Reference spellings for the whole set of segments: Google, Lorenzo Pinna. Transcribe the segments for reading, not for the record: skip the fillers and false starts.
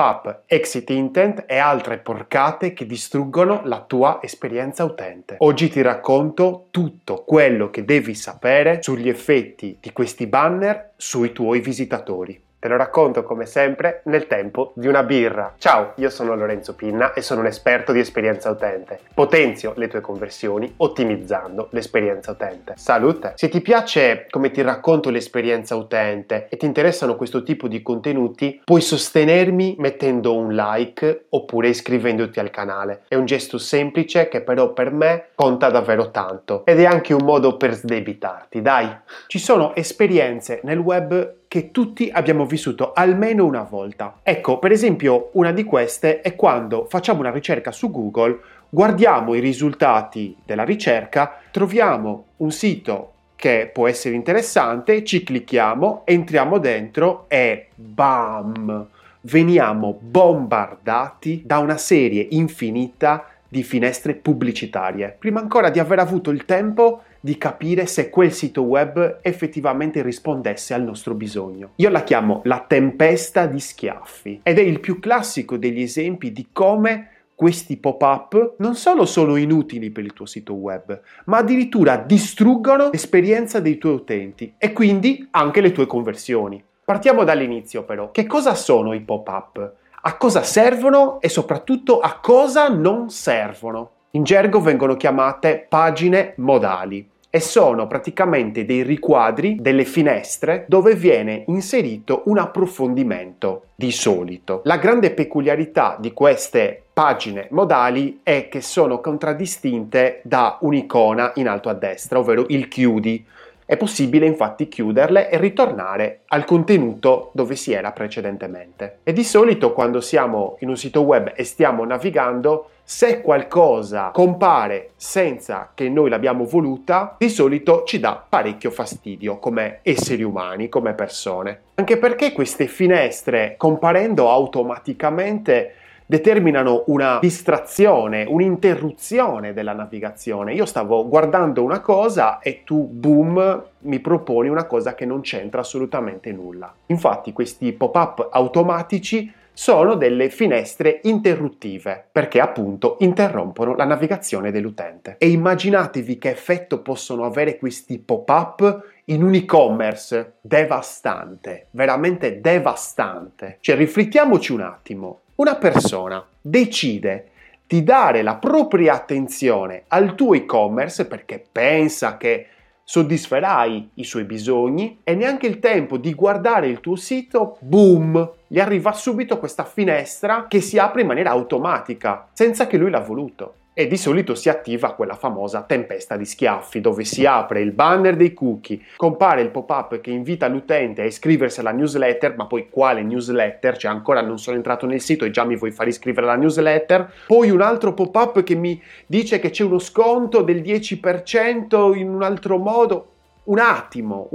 pop-up, exit intent e altre porcate che distruggono la tua esperienza utente. Oggi ti racconto tutto quello che devi sapere sugli effetti di questi banner sui tuoi visitatori. Te lo racconto come sempre nel tempo di una birra. Ciao, io sono Lorenzo Pinna e sono un esperto di esperienza utente. Potenzio le tue conversioni ottimizzando l'esperienza utente. Salute! Se ti piace come ti racconto l'esperienza utente e ti interessano questo tipo di contenuti, puoi sostenermi mettendo un like oppure iscrivendoti al canale. È un gesto semplice che però per me conta davvero tanto ed è anche un modo per sdebitarti, dai! Ci sono esperienze nel web che tutti abbiamo vissuto almeno una volta. Ecco, per esempio, una di queste è quando facciamo una ricerca su Google, guardiamo i risultati della ricerca, troviamo un sito che può essere interessante, ci clicchiamo, entriamo dentro e bam! Veniamo bombardati da una serie infinita di finestre pubblicitarie, prima ancora di aver avuto il tempo di capire se quel sito web effettivamente rispondesse al nostro bisogno. Io la chiamo la tempesta di schiaffi ed è il più classico degli esempi di come questi pop-up non solo sono inutili per il tuo sito web, ma addirittura distruggono l'esperienza dei tuoi utenti e quindi anche le tue conversioni. Partiamo dall'inizio però. Che cosa sono i pop-up? A cosa servono e soprattutto a cosa non servono? In gergo vengono chiamate pagine modali e sono praticamente dei riquadri, delle finestre dove viene inserito un approfondimento di solito. La grande peculiarità di queste pagine modali è che sono contraddistinte da un'icona in alto a destra, ovvero il chiudi. È possibile infatti chiuderle e ritornare al contenuto dove si era precedentemente. E di solito quando siamo in un sito web e stiamo navigando, se qualcosa compare senza che noi l'abbiamo voluta, di solito ci dà parecchio fastidio come esseri umani, come persone. Anche perché queste finestre, comparendo automaticamente, determinano una distrazione, un'interruzione della navigazione. Io stavo guardando una cosa e tu, boom, mi proponi una cosa che non c'entra assolutamente nulla. Infatti questi pop-up automatici sono delle finestre interruttive, perché appunto interrompono la navigazione dell'utente. E immaginatevi che effetto possono avere questi pop-up in un e-commerce. Devastante, veramente devastante. Cioè, riflettiamoci un attimo. Una persona decide di dare la propria attenzione al tuo e-commerce perché pensa che soddisferai i suoi bisogni e neanche il tempo di guardare il tuo sito, boom, gli arriva subito questa finestra che si apre in maniera automatica, senza che lui l'ha voluto. E di solito si attiva quella famosa tempesta di schiaffi, dove si apre il banner dei cookie, compare il pop-up che invita l'utente a iscriversi alla newsletter, ma poi quale newsletter? Cioè ancora non sono entrato nel sito e già mi vuoi far iscrivere alla newsletter? Poi un altro pop-up che mi dice che c'è uno sconto del 10% in un altro modo. Un attimo.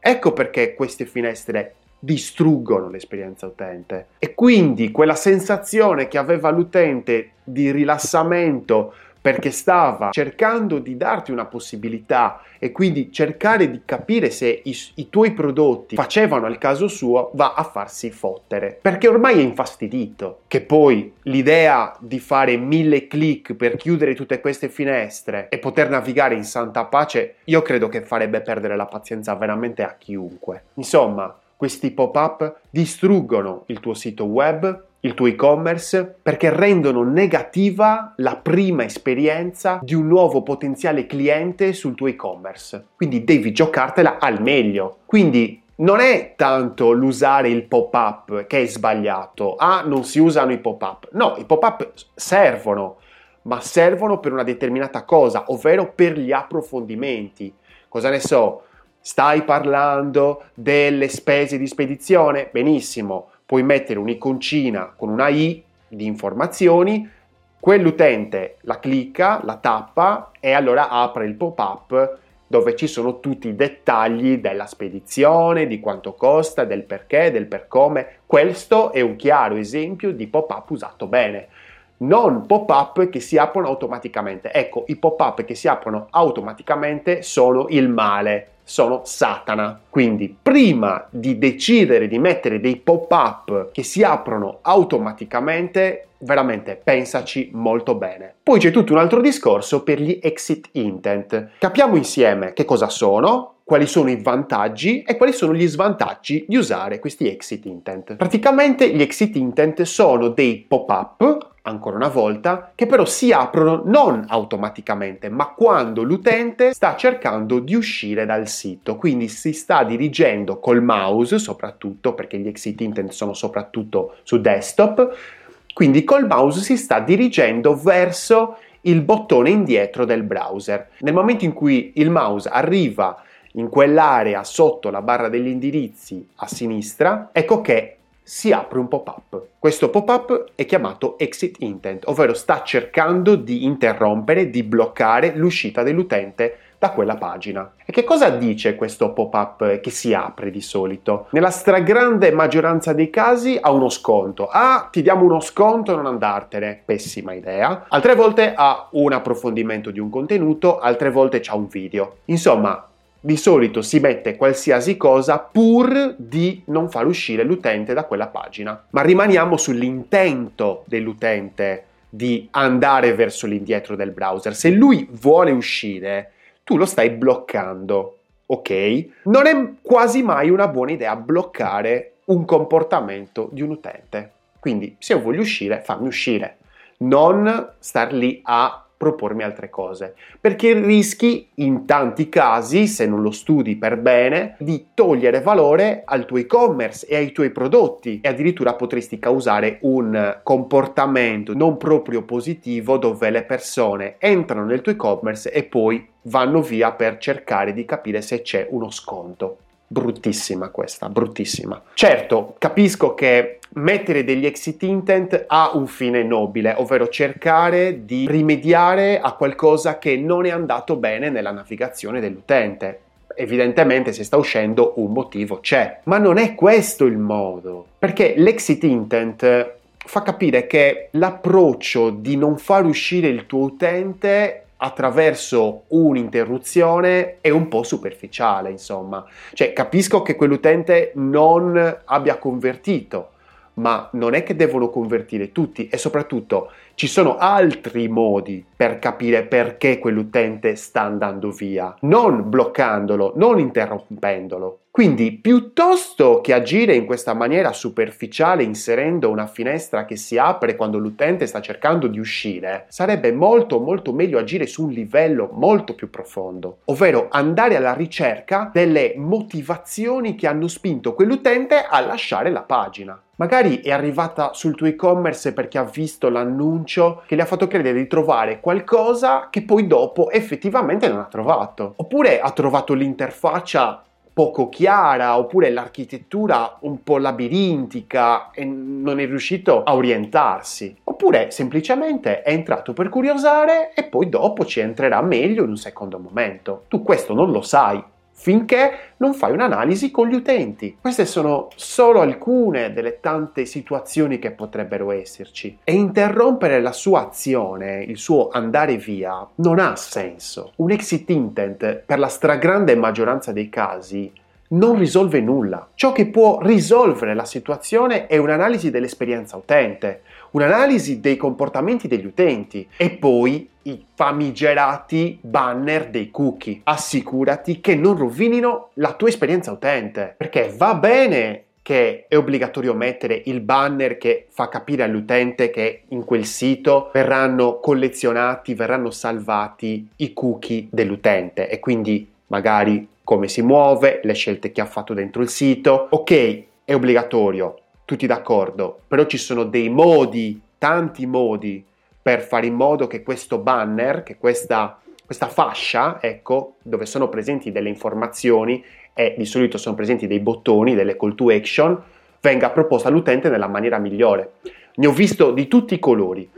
Ecco perché queste finestre distruggono l'esperienza utente e quindi quella sensazione che aveva l'utente di rilassamento perché stava cercando di darti una possibilità e quindi cercare di capire se i tuoi prodotti facevano al caso suo va a farsi fottere, perché ormai è infastidito. Che poi l'idea di fare 1000 click per chiudere tutte queste finestre e poter navigare in santa pace, io credo che farebbe perdere la pazienza veramente a chiunque. Insomma, questi pop-up distruggono il tuo sito web, il tuo e-commerce, perché rendono negativa la prima esperienza di un nuovo potenziale cliente sul tuo e-commerce. Quindi devi giocartela al meglio. Quindi non è tanto l'usare il pop-up che è sbagliato. Ah, non si usano i pop-up. No, i pop-up servono, ma servono per una determinata cosa, ovvero per gli approfondimenti. Cosa ne so? Stai parlando delle spese di spedizione? Benissimo, puoi mettere un'iconcina con una I di informazioni, quell'utente la clicca, la tappa e allora apre il pop-up dove ci sono tutti i dettagli della spedizione, di quanto costa, del perché, del per come. Questo è un chiaro esempio di pop-up usato bene. non pop-up che si aprono automaticamente. Ecco, i pop-up che si aprono automaticamente sono il male, sono Satana. Quindi prima di decidere di mettere dei pop-up che si aprono automaticamente, veramente pensaci molto bene. Poi c'è tutto un altro discorso per gli exit intent. Capiamo insieme che cosa sono, quali sono i vantaggi e quali sono gli svantaggi di usare questi exit intent. Praticamente gli exit intent sono dei pop-up, ancora una volta, che però si aprono non automaticamente, ma quando l'utente sta cercando di uscire dal sito, quindi si sta dirigendo col mouse, soprattutto perché gli exit intent sono soprattutto su desktop, quindi col mouse si sta dirigendo verso il bottone indietro del browser. Nel momento in cui il mouse arriva in quell'area sotto la barra degli indirizzi a sinistra, ecco che si apre un pop-up. Questo pop-up è chiamato exit intent, ovvero sta cercando di interrompere, di bloccare l'uscita dell'utente da quella pagina. E che cosa dice questo pop-up che si apre di solito? Nella stragrande maggioranza dei casi ha uno sconto. Ah, ti diamo uno sconto, non andartene. Pessima idea. Altre volte ha un approfondimento di un contenuto, altre volte c'ha un video. Insomma, di solito si mette qualsiasi cosa pur di non far uscire l'utente da quella pagina. Ma rimaniamo sull'intento dell'utente di andare verso l'indietro del browser. Se lui vuole uscire, tu lo stai bloccando, ok? Non è quasi mai una buona idea bloccare un comportamento di un utente. Quindi, se io voglio uscire, fammi uscire. Non star lì a propormi altre cose, perché rischi in tanti casi, se non lo studi per bene, di togliere valore al tuo e-commerce e ai tuoi prodotti, e addirittura potresti causare un comportamento non proprio positivo dove le persone entrano nel tuo e-commerce e poi vanno via per cercare di capire se c'è uno sconto. Bruttissima questa, bruttissima. Certo, capisco che mettere degli exit intent ha un fine nobile, ovvero cercare di rimediare a qualcosa che non è andato bene nella navigazione dell'utente. Evidentemente, se sta uscendo, un motivo c'è. Ma non è questo il modo, perché l'exit intent fa capire che l'approccio di non far uscire il tuo utente attraverso un'interruzione è un po' superficiale, insomma. Cioè, capisco che quell'utente non abbia convertito, ma non è che devono convertire tutti, e soprattutto ci sono altri modi per capire perché quell'utente sta andando via, non bloccandolo, non interrompendolo. Quindi, piuttosto che agire in questa maniera superficiale inserendo una finestra che si apre quando l'utente sta cercando di uscire, sarebbe molto molto meglio agire su un livello molto più profondo, ovvero andare alla ricerca delle motivazioni che hanno spinto quell'utente a lasciare la pagina. Magari è arrivata sul tuo e-commerce perché ha visto l'annuncio che le ha fatto credere di trovare qualcosa che poi dopo effettivamente non ha trovato. Oppure ha trovato l'interfaccia poco chiara, oppure l'architettura un po' labirintica e non è riuscito a orientarsi. Oppure semplicemente è entrato per curiosare e poi dopo ci entrerà meglio in un secondo momento. Tu questo non lo sai finché non fai un'analisi con gli utenti. Queste sono solo alcune delle tante situazioni che potrebbero esserci. E interrompere la sua azione, il suo andare via, non ha senso. Un exit intent, per la stragrande maggioranza dei casi, non risolve nulla. Ciò che può risolvere la situazione è un'analisi dell'esperienza utente, un'analisi dei comportamenti degli utenti e poi i famigerati banner dei cookie. Assicurati che non rovinino la tua esperienza utente, perché va bene che è obbligatorio mettere il banner che fa capire all'utente che in quel sito verranno collezionati, verranno salvati i cookie dell'utente e quindi magari come si muove, le scelte che ha fatto dentro il sito. Ok, è obbligatorio, tutti d'accordo, però ci sono dei modi, tanti modi, per fare in modo che questo banner, che questa fascia, ecco, dove sono presenti delle informazioni e di solito sono presenti dei bottoni, delle call to action, venga proposta all'utente nella maniera migliore. Ne ho visto di tutti i colori,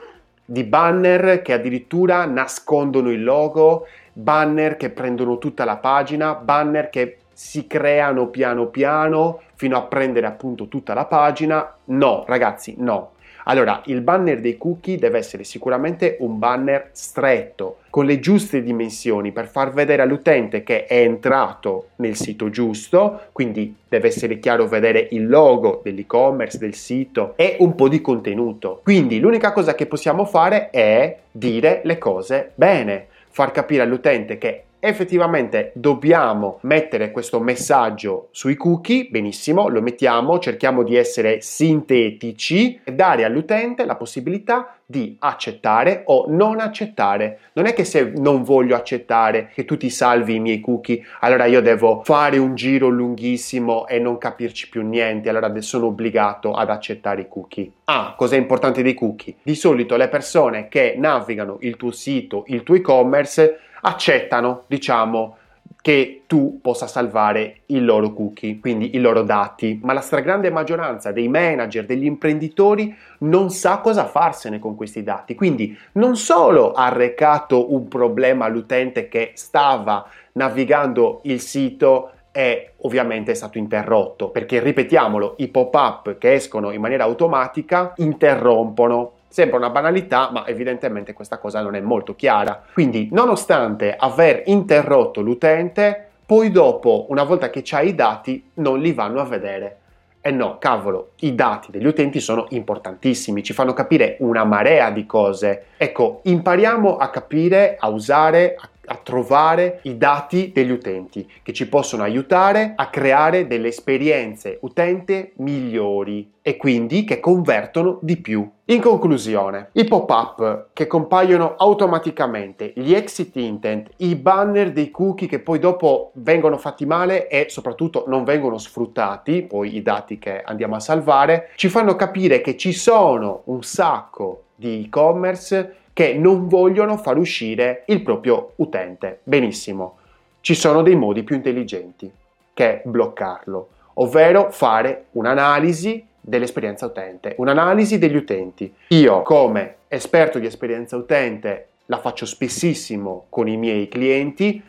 di banner che addirittura nascondono il logo, banner che prendono tutta la pagina, banner che si creano piano piano fino a prendere appunto tutta la pagina. No, ragazzi, no. Allora, il banner dei cookie deve essere sicuramente un banner stretto, con le giuste dimensioni per far vedere all'utente che è entrato nel sito giusto, quindi deve essere chiaro vedere il logo dell'e-commerce, del sito e un po' di contenuto. Quindi l'unica cosa che possiamo fare è dire le cose bene, far capire all'utente che effettivamente dobbiamo mettere questo messaggio sui cookie, benissimo, lo mettiamo, cerchiamo di essere sintetici e dare all'utente la possibilità di accettare o non accettare. Non è che se non voglio accettare che tu ti salvi i miei cookie, allora io devo fare un giro lunghissimo e non capirci più niente, allora sono obbligato ad accettare i cookie. Ah, cos'è importante dei cookie? Di solito le persone che navigano il tuo sito, il tuo e-commerce, accettano, diciamo, che tu possa salvare i loro cookie, quindi i loro dati, ma la stragrande maggioranza dei manager, degli imprenditori non sa cosa farsene con questi dati, quindi non solo ha arrecato un problema all'utente che stava navigando il sito e ovviamente è stato interrotto, perché ripetiamolo, i pop-up che escono in maniera automatica interrompono. Sembra una banalità, ma evidentemente questa cosa non è molto chiara. Quindi, nonostante aver interrotto l'utente, poi dopo, una volta che c'hai i dati, non li vanno a vedere. E no, cavolo, i dati degli utenti sono importantissimi, ci fanno capire una marea di cose. Ecco, impariamo a capire, a usare, a trovare i dati degli utenti che ci possono aiutare a creare delle esperienze utente migliori e quindi che convertono di più. In conclusione, i pop-up che compaiono automaticamente, gli exit intent, i banner dei cookie che poi dopo vengono fatti male e soprattutto non vengono sfruttati, poi i dati che andiamo a salvare, ci fanno capire che ci sono un sacco di e-commerce che non vogliono far uscire il proprio utente. Benissimo, ci sono dei modi più intelligenti che bloccarlo, ovvero fare un'analisi dell'esperienza utente, un'analisi degli utenti. Io, come esperto di esperienza utente, la faccio spessissimo con i miei clienti,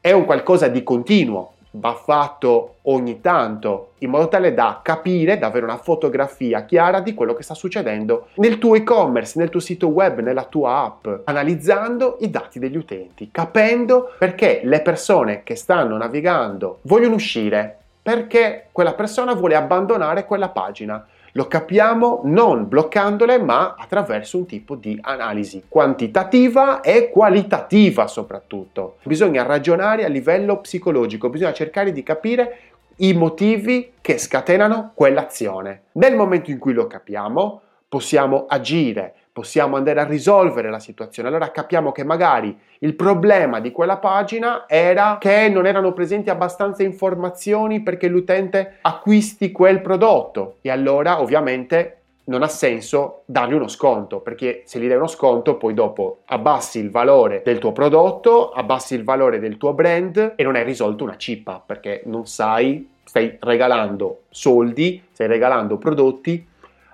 è un qualcosa di continuo, va fatto ogni tanto, in modo tale da capire, da avere una fotografia chiara di quello che sta succedendo nel tuo e-commerce, nel tuo sito web, nella tua app, analizzando i dati degli utenti, capendo perché le persone che stanno navigando vogliono uscire, perché quella persona vuole abbandonare quella pagina. Lo capiamo non bloccandole, ma attraverso un tipo di analisi quantitativa e qualitativa soprattutto. Bisogna ragionare a livello psicologico, bisogna cercare di capire i motivi che scatenano quell'azione. Nel momento in cui lo capiamo, possiamo agire, possiamo andare a risolvere la situazione. Allora capiamo che magari il problema di quella pagina era che non erano presenti abbastanza informazioni perché l'utente acquisti quel prodotto e allora ovviamente non ha senso dargli uno sconto, perché se gli dai uno sconto poi dopo abbassi il valore del tuo prodotto, abbassi il valore del tuo brand e non hai risolto una cippa, perché non sai, stai regalando soldi, stai regalando prodotti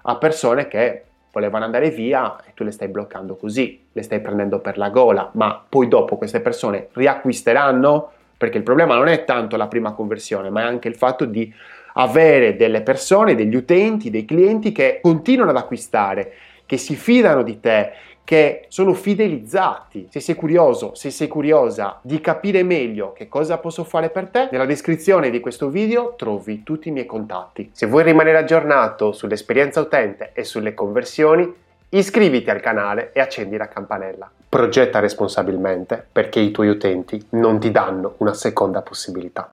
a persone che volevano andare via e tu le stai bloccando così, le stai prendendo per la gola, ma poi dopo queste persone riacquisteranno, perché il problema non è tanto la prima conversione, ma è anche il fatto di avere delle persone, degli utenti, dei clienti che continuano ad acquistare, che si fidano di te, che sono fidelizzati. Se sei curioso, se sei curiosa di capire meglio che cosa posso fare per te, nella descrizione di questo video trovi tutti i miei contatti. Se vuoi rimanere aggiornato sull'esperienza utente e sulle conversioni, iscriviti al canale e accendi la campanella. Progetta responsabilmente, perché i tuoi utenti non ti danno una seconda possibilità.